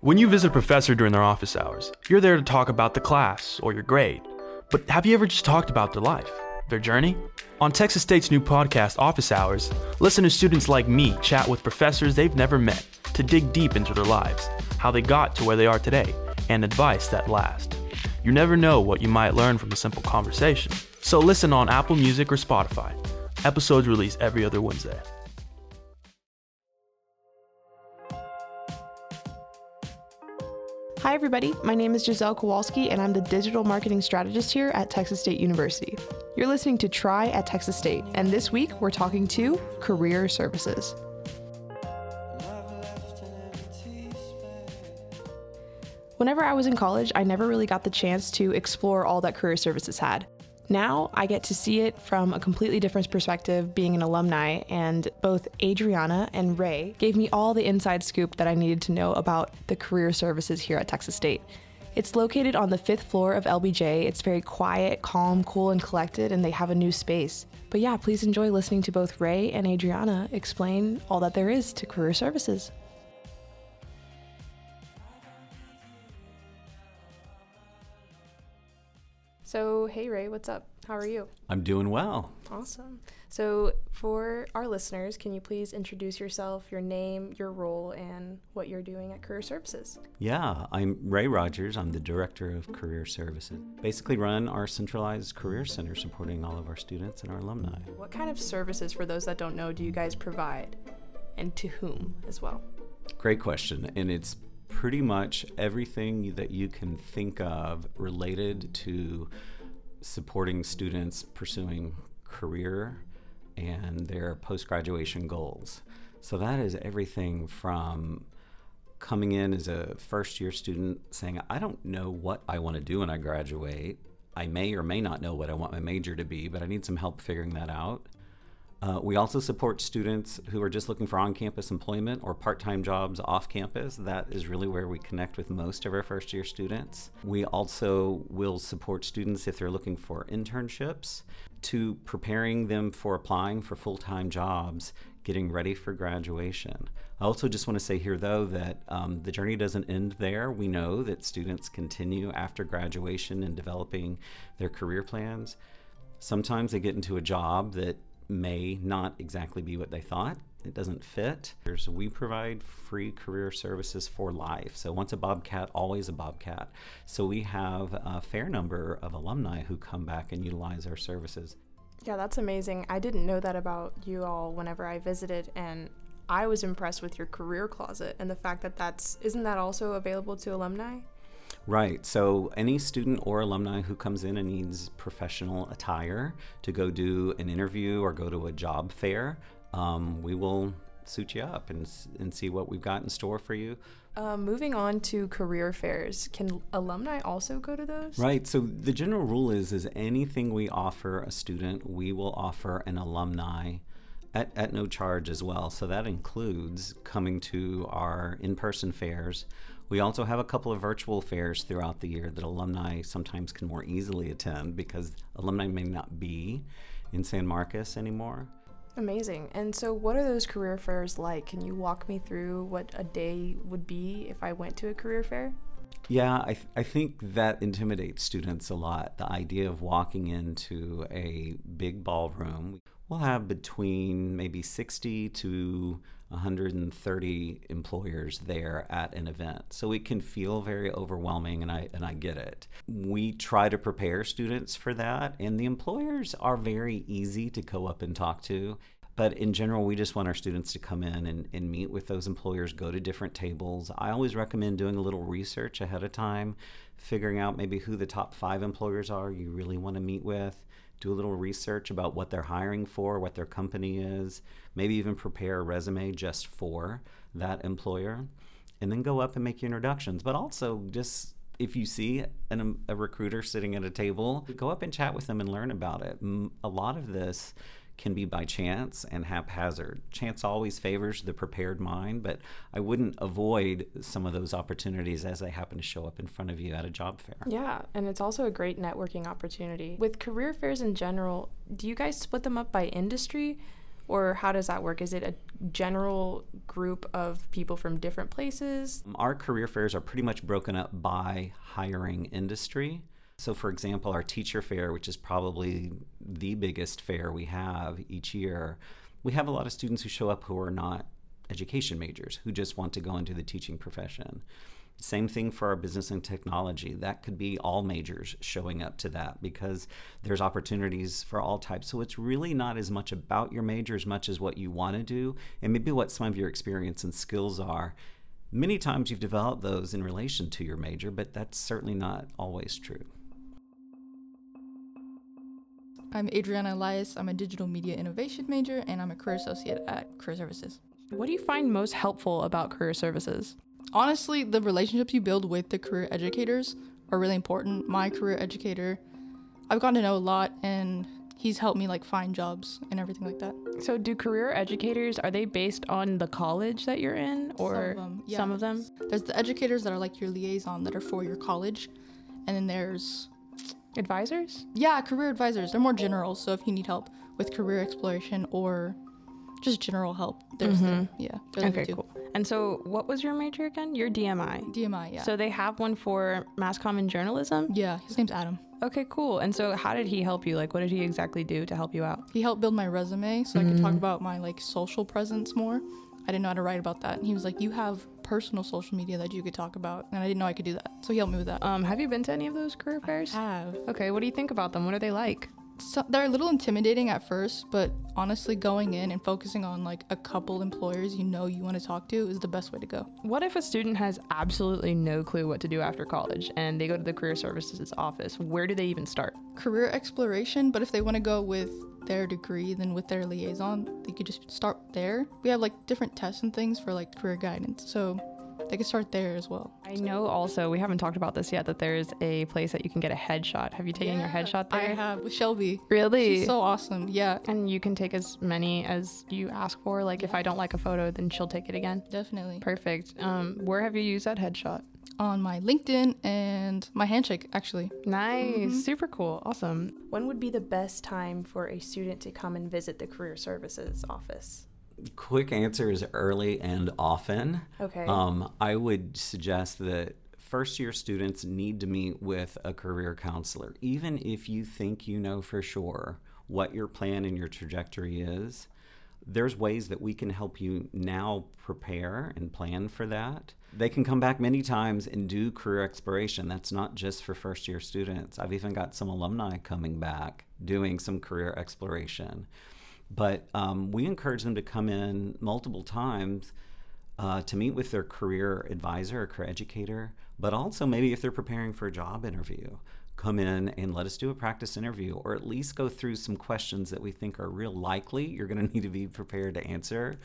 When you visit a professor during their office hours, you're there to talk about the class or your grade. But have you ever just talked about their life, their journey? On Texas State's new podcast, Office Hours, listen to students like me chat with professors they've never met to dig deep into their lives, how they got to where they are today, and advice that lasts. You never know what you might learn from a simple conversation. So listen on Apple Music or Spotify. Episodes released every other Wednesday. Hi everybody, my name is Giselle Kowalski and I'm the Digital Marketing Strategist here at Texas State University. You're listening to Try at Texas State, and this week we're talking to Career Services. Whenever I was in college, I never really got the chance to explore all that Career Services had. Now I get to see it from a completely different perspective being an alumni, and both Adriana and Ray gave me all the inside scoop that I needed to know about the Career Services here at Texas State. It's located on the 5th floor of LBJ. It's very quiet, calm, cool, and collected, and they have a new space. But yeah, please enjoy listening to both Ray and Adriana explain all that there is to Career Services. So, hey Ray, what's up? How are you? I'm doing well. Awesome. So, for our listeners, can you please introduce yourself, your name, your role, and what you're doing at Career Services? Yeah, I'm Ray Rogers. I'm the Director of Career Services. Basically run our centralized career center supporting all of our students and our alumni. What kind of services, for those that don't know, do you guys provide? And to whom as well? Great question. And it's pretty much everything that you can think of related to supporting students pursuing career and their post-graduation goals. So that is everything from coming in as a first-year student saying, I don't know what I want to do when I graduate. I may or may not know what I want my major to be, but I need some help figuring that out. We also support students who are just looking for on-campus employment or part-time jobs off-campus. That is really where we connect with most of our first-year students. We also will support students if they're looking for internships, to preparing them for applying for full-time jobs, getting ready for graduation. I also just want to say here, though, that the journey doesn't end there. We know that students continue after graduation in developing their career plans. Sometimes they get into a job that may not exactly be what they thought. It doesn't fit. So we provide free career services for life. So once a Bobcat, always a Bobcat. So we have a fair number of alumni who come back and utilize our services. Yeah, that's amazing. I didn't know that about you all whenever I visited, and I was impressed with your career closet and the fact that isn't that also available to alumni? Right, so any student or alumni who comes in and needs professional attire to go do an interview or go to a job fair, we will suit you up and see what we've got in store for you. Moving on to career fairs, can alumni also go to those? Right, so the general rule is anything we offer a student, we will offer an alumni at no charge as well. So that includes coming to our in-person fairs. We also have a couple of virtual fairs throughout the year that alumni sometimes can more easily attend because alumni may not be in San Marcos anymore. Amazing. And so what are those career fairs like? Can you walk me through what a day would be if I went to a career fair? Yeah, I think that intimidates students a lot, the idea of walking into a big ballroom. We'll have between maybe 60 to 130 employers there at an event. So it can feel very overwhelming, and I get it. We try to prepare students for that, and the employers are very easy to go up and talk to. But in general, we just want our students to come in and meet with those employers, go to different tables. I always recommend doing a little research ahead of time, figuring out maybe who the top 5 employers are you really want to meet with. Do a little research about what they're hiring for, what their company is, maybe even prepare a resume just for that employer, and then go up and make your introductions. But also, just if you see a recruiter sitting at a table, go up and chat with them and learn about it. A lot of this can be by chance and haphazard. Chance always favors the prepared mind, but I wouldn't avoid some of those opportunities as they happen to show up in front of you at a job fair. Yeah, and it's also a great networking opportunity. With career fairs in general, do you guys split them up by industry, or how does that work? Is it a general group of people from different places. Our career fairs are pretty much broken up by hiring industry. So for example, our teacher fair, which is probably the biggest fair we have each year, we have a lot of students who show up who are not education majors, who just want to go into the teaching profession. Same thing for our business and technology. That could be all majors showing up to that because there's opportunities for all types. So it's really not as much about your major as much as what you want to do and maybe what some of your experience and skills are. Many times you've developed those in relation to your major, but that's certainly not always true. I'm Adriana Elias. I'm a digital media innovation major, and I'm a career associate at Career Services. What do you find most helpful about Career Services? Honestly, the relationships you build with the career educators are really important. My career educator, I've gotten to know a lot, and he's helped me find jobs and everything like that. So do career educators, are they based on the college that you're in, or some of them? There's the educators that are your liaison that are for your college, and then there's... Advisors? Yeah, career advisors. They're more general, so if you need help with career exploration or... just general help. There's okay, cool. And so what was your major again? Your DMI. DMI, yeah. So they have one for mass comm and journalism? Yeah, his name's Adam. Okay, cool. And so how did he help you? What did he exactly do to help you out? He helped build my resume so I could talk about my social presence more. I didn't know how to write about that. And he was like, you have personal social media that you could talk about. And I didn't know I could do that. So he helped me with that. Have you been to any of those career fairs? I have. Okay, what do you think about them? What are they like? So they're a little intimidating at first, but honestly going in and focusing on a couple employers you want to talk to is the best way to go. What if a student has absolutely no clue what to do after college and they go to the Career Services office? Where do they even start? Career exploration, but if they want to go with their degree, then with their liaison, they could just start there. We have different tests and things for career guidance, so they could start there as well. I know also, we haven't talked about this yet, that there's a place that you can get a headshot. Have you taken your headshot there? I have, with Shelby. Really? She's so awesome, yeah. And you can take as many as you ask for. If I don't like a photo, then she'll take it again? Definitely. Perfect. Where have you used that headshot? On my LinkedIn and my Handshake, actually. Nice. Mm-hmm. Super cool. Awesome. When would be the best time for a student to come and visit the Career Services office? Quick answer is early and often. Okay. I would suggest that first-year students need to meet with a career counselor, even if you think you know for sure what your plan and your trajectory is. There's ways that we can help you now prepare and plan for that. They can come back many times and do career exploration. That's not just for first-year students. I've even got some alumni coming back doing some career exploration. But we encourage them to come in multiple times to meet with their career advisor or career educator, but also maybe if they're preparing for a job interview, come in and let us do a practice interview, or at least go through some questions that we think are real likely you're going to need to be prepared to answer.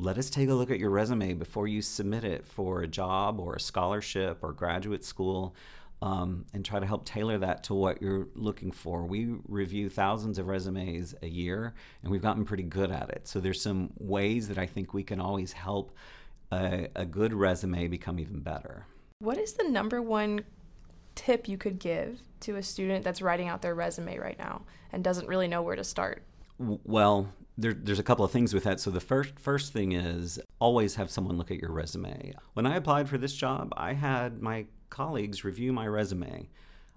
Let us take a look at your resume before you submit it for a job or a scholarship or graduate school. And try to help tailor that to what you're looking for. We review thousands of resumes a year, and we've gotten pretty good at it. So there's some ways that I think we can always help a good resume become even better. What is the number one tip you could give to a student that's writing out their resume right now and doesn't really know where to start? Well, there's a couple of things with that. So the first thing is always have someone look at your resume. When I applied for this job, I had my colleagues review my resume.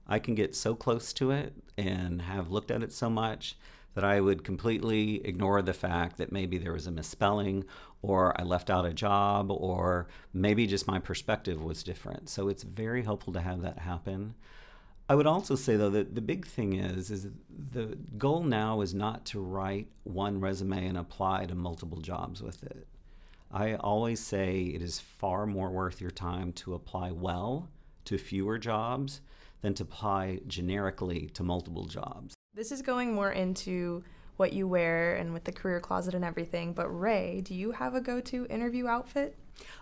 I can get so close to it and have looked at it so much that I would completely ignore the fact that maybe there was a misspelling, or I left out a job, or maybe just my perspective was different. So it's very helpful to have that happen. I would also say, though, that the big thing is the goal now is not to write one resume and apply to multiple jobs with it. I always say it is far more worth your time to apply well to fewer jobs than to apply generically to multiple jobs. This is going more into what you wear and with the career closet and everything, but Ray, do you have a go-to interview outfit?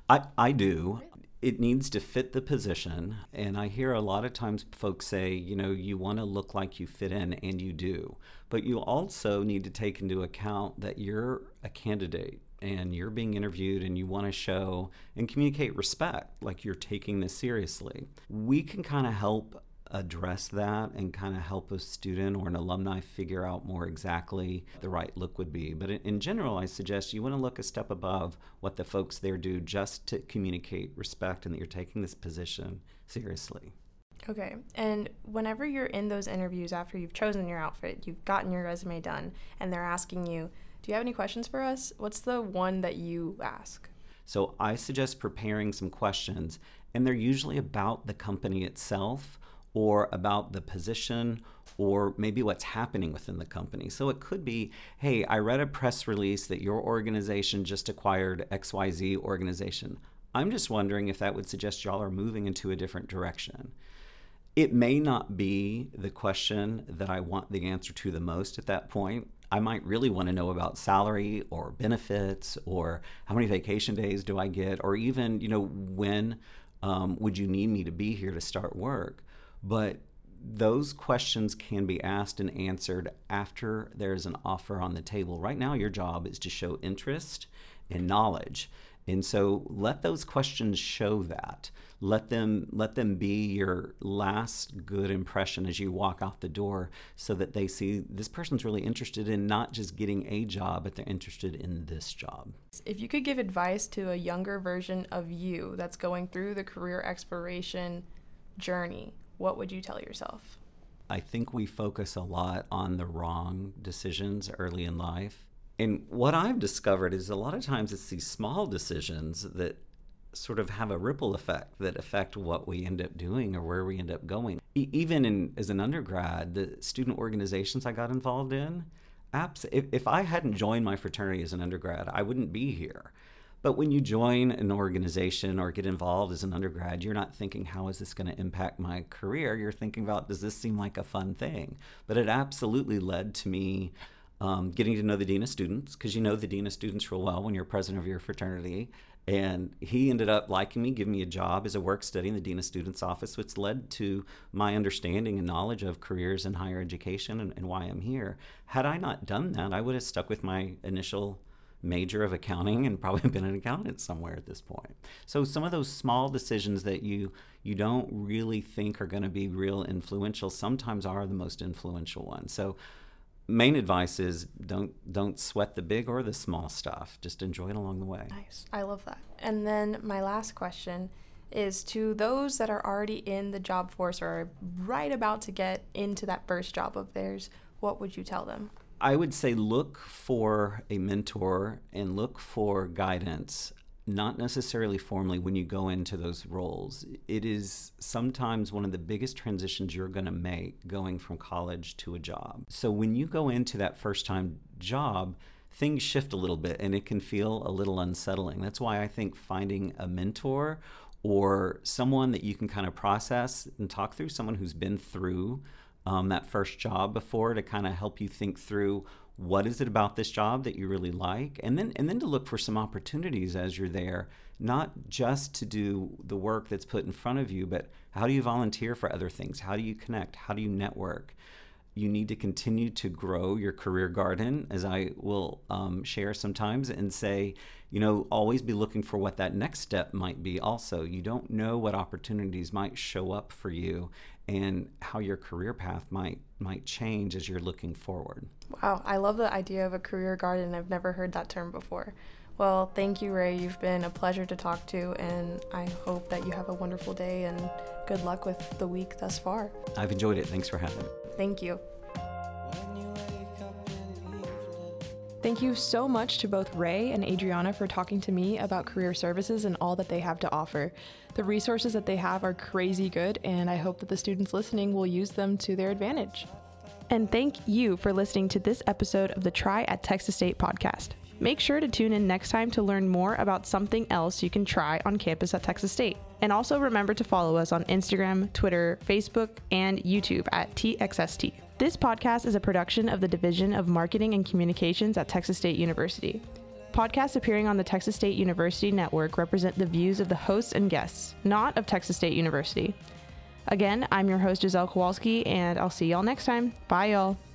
I do. It needs to fit the position, and I hear a lot of times folks say, you want to look like you fit in, and you do. But you also need to take into account that you're a candidate, and you're being interviewed, and you want to show and communicate respect, you're taking this seriously. We can kind of help address that and kind of help a student or an alumni figure out more exactly the right look would be. But in general, I suggest you want to look a step above what the folks there do just to communicate respect and that you're taking this position seriously. Okay, and whenever you're in those interviews after you've chosen your outfit, you've gotten your resume done, and they're asking you, do you have any questions for us? What's the one that you ask? So I suggest preparing some questions, and they're usually about the company itself or about the position or maybe what's happening within the company. So it could be, hey, I read a press release that your organization just acquired XYZ organization. I'm just wondering if that would suggest y'all are moving into a different direction. It may not be the question that I want the answer to the most at that point. I might really want to know about salary or benefits or how many vacation days do I get, or even, when would you need me to be here to start work? But those questions can be asked and answered after there's an offer on the table. Right now, your job is to show interest and knowledge. And so let those questions show that. Let them be your last good impression as you walk out the door, so that they see this person's really interested in not just getting a job, but they're interested in this job. If you could give advice to a younger version of you that's going through the career exploration journey, what would you tell yourself? I think we focus a lot on the wrong decisions early in life. And what I've discovered is a lot of times it's these small decisions that sort of have a ripple effect that affect what we end up doing or where we end up going. Even as an undergrad, the student organizations I got involved in, if I hadn't joined my fraternity as an undergrad, I wouldn't be here. But when you join an organization or get involved as an undergrad, you're not thinking, how is this going to impact my career? You're thinking about, does this seem like a fun thing? But it absolutely led to me getting to know the dean of students, because you know the dean of students real well when you're president of your fraternity. And he ended up liking me, giving me a job as a work study in the dean of students office, which led to my understanding and knowledge of careers in higher education and why I'm here. Had I not done that, I would have stuck with my initial major of accounting and probably been an accountant somewhere at this point. So some of those small decisions that you don't really think are going to be real influential sometimes are the most influential ones. So main advice is don't sweat the big or the small stuff. Just enjoy it along the way. Nice. I love that. And then my last question is to those that are already in the job force or are right about to get into that first job of theirs, what would you tell them? I would say look for a mentor and look for guidance, not necessarily formally when you go into those roles. It is sometimes one of the biggest transitions you're going to make going from college to a job. So when you go into that first-time job, things shift a little bit and it can feel a little unsettling. That's why I think finding a mentor or someone that you can kind of process and talk through, someone who's been through that first job before, to kind of help you think through what is it about this job that you really like, and then to look for some opportunities as you're there, not just to do the work that's put in front of you, but how do you volunteer for other things? How do you connect? How do you network? You need to continue to grow your career garden, as I will share sometimes, and say, always be looking for what that next step might be also. You don't know what opportunities might show up for you and how your career path might change as you're looking forward. Wow, I love the idea of a career garden. I've never heard that term before. Well, thank you, Ray. You've been a pleasure to talk to, and I hope that you have a wonderful day and good luck with the week thus far. I've enjoyed it. Thanks for having me. Thank you. Thank you so much to both Ray and Adriana for talking to me about career services and all that they have to offer. The resources that they have are crazy good, and I hope that the students listening will use them to their advantage. And thank you for listening to this episode of the Try at Texas State podcast. Make sure to tune in next time to learn more about something else you can try on campus at Texas State. And also remember to follow us on Instagram, Twitter, Facebook, and YouTube at TXST. This podcast is a production of the Division of Marketing and Communications at Texas State University. Podcasts appearing on the Texas State University Network represent the views of the hosts and guests, not of Texas State University. Again, I'm your host, Giselle Kowalski, and I'll see y'all next time. Bye, y'all.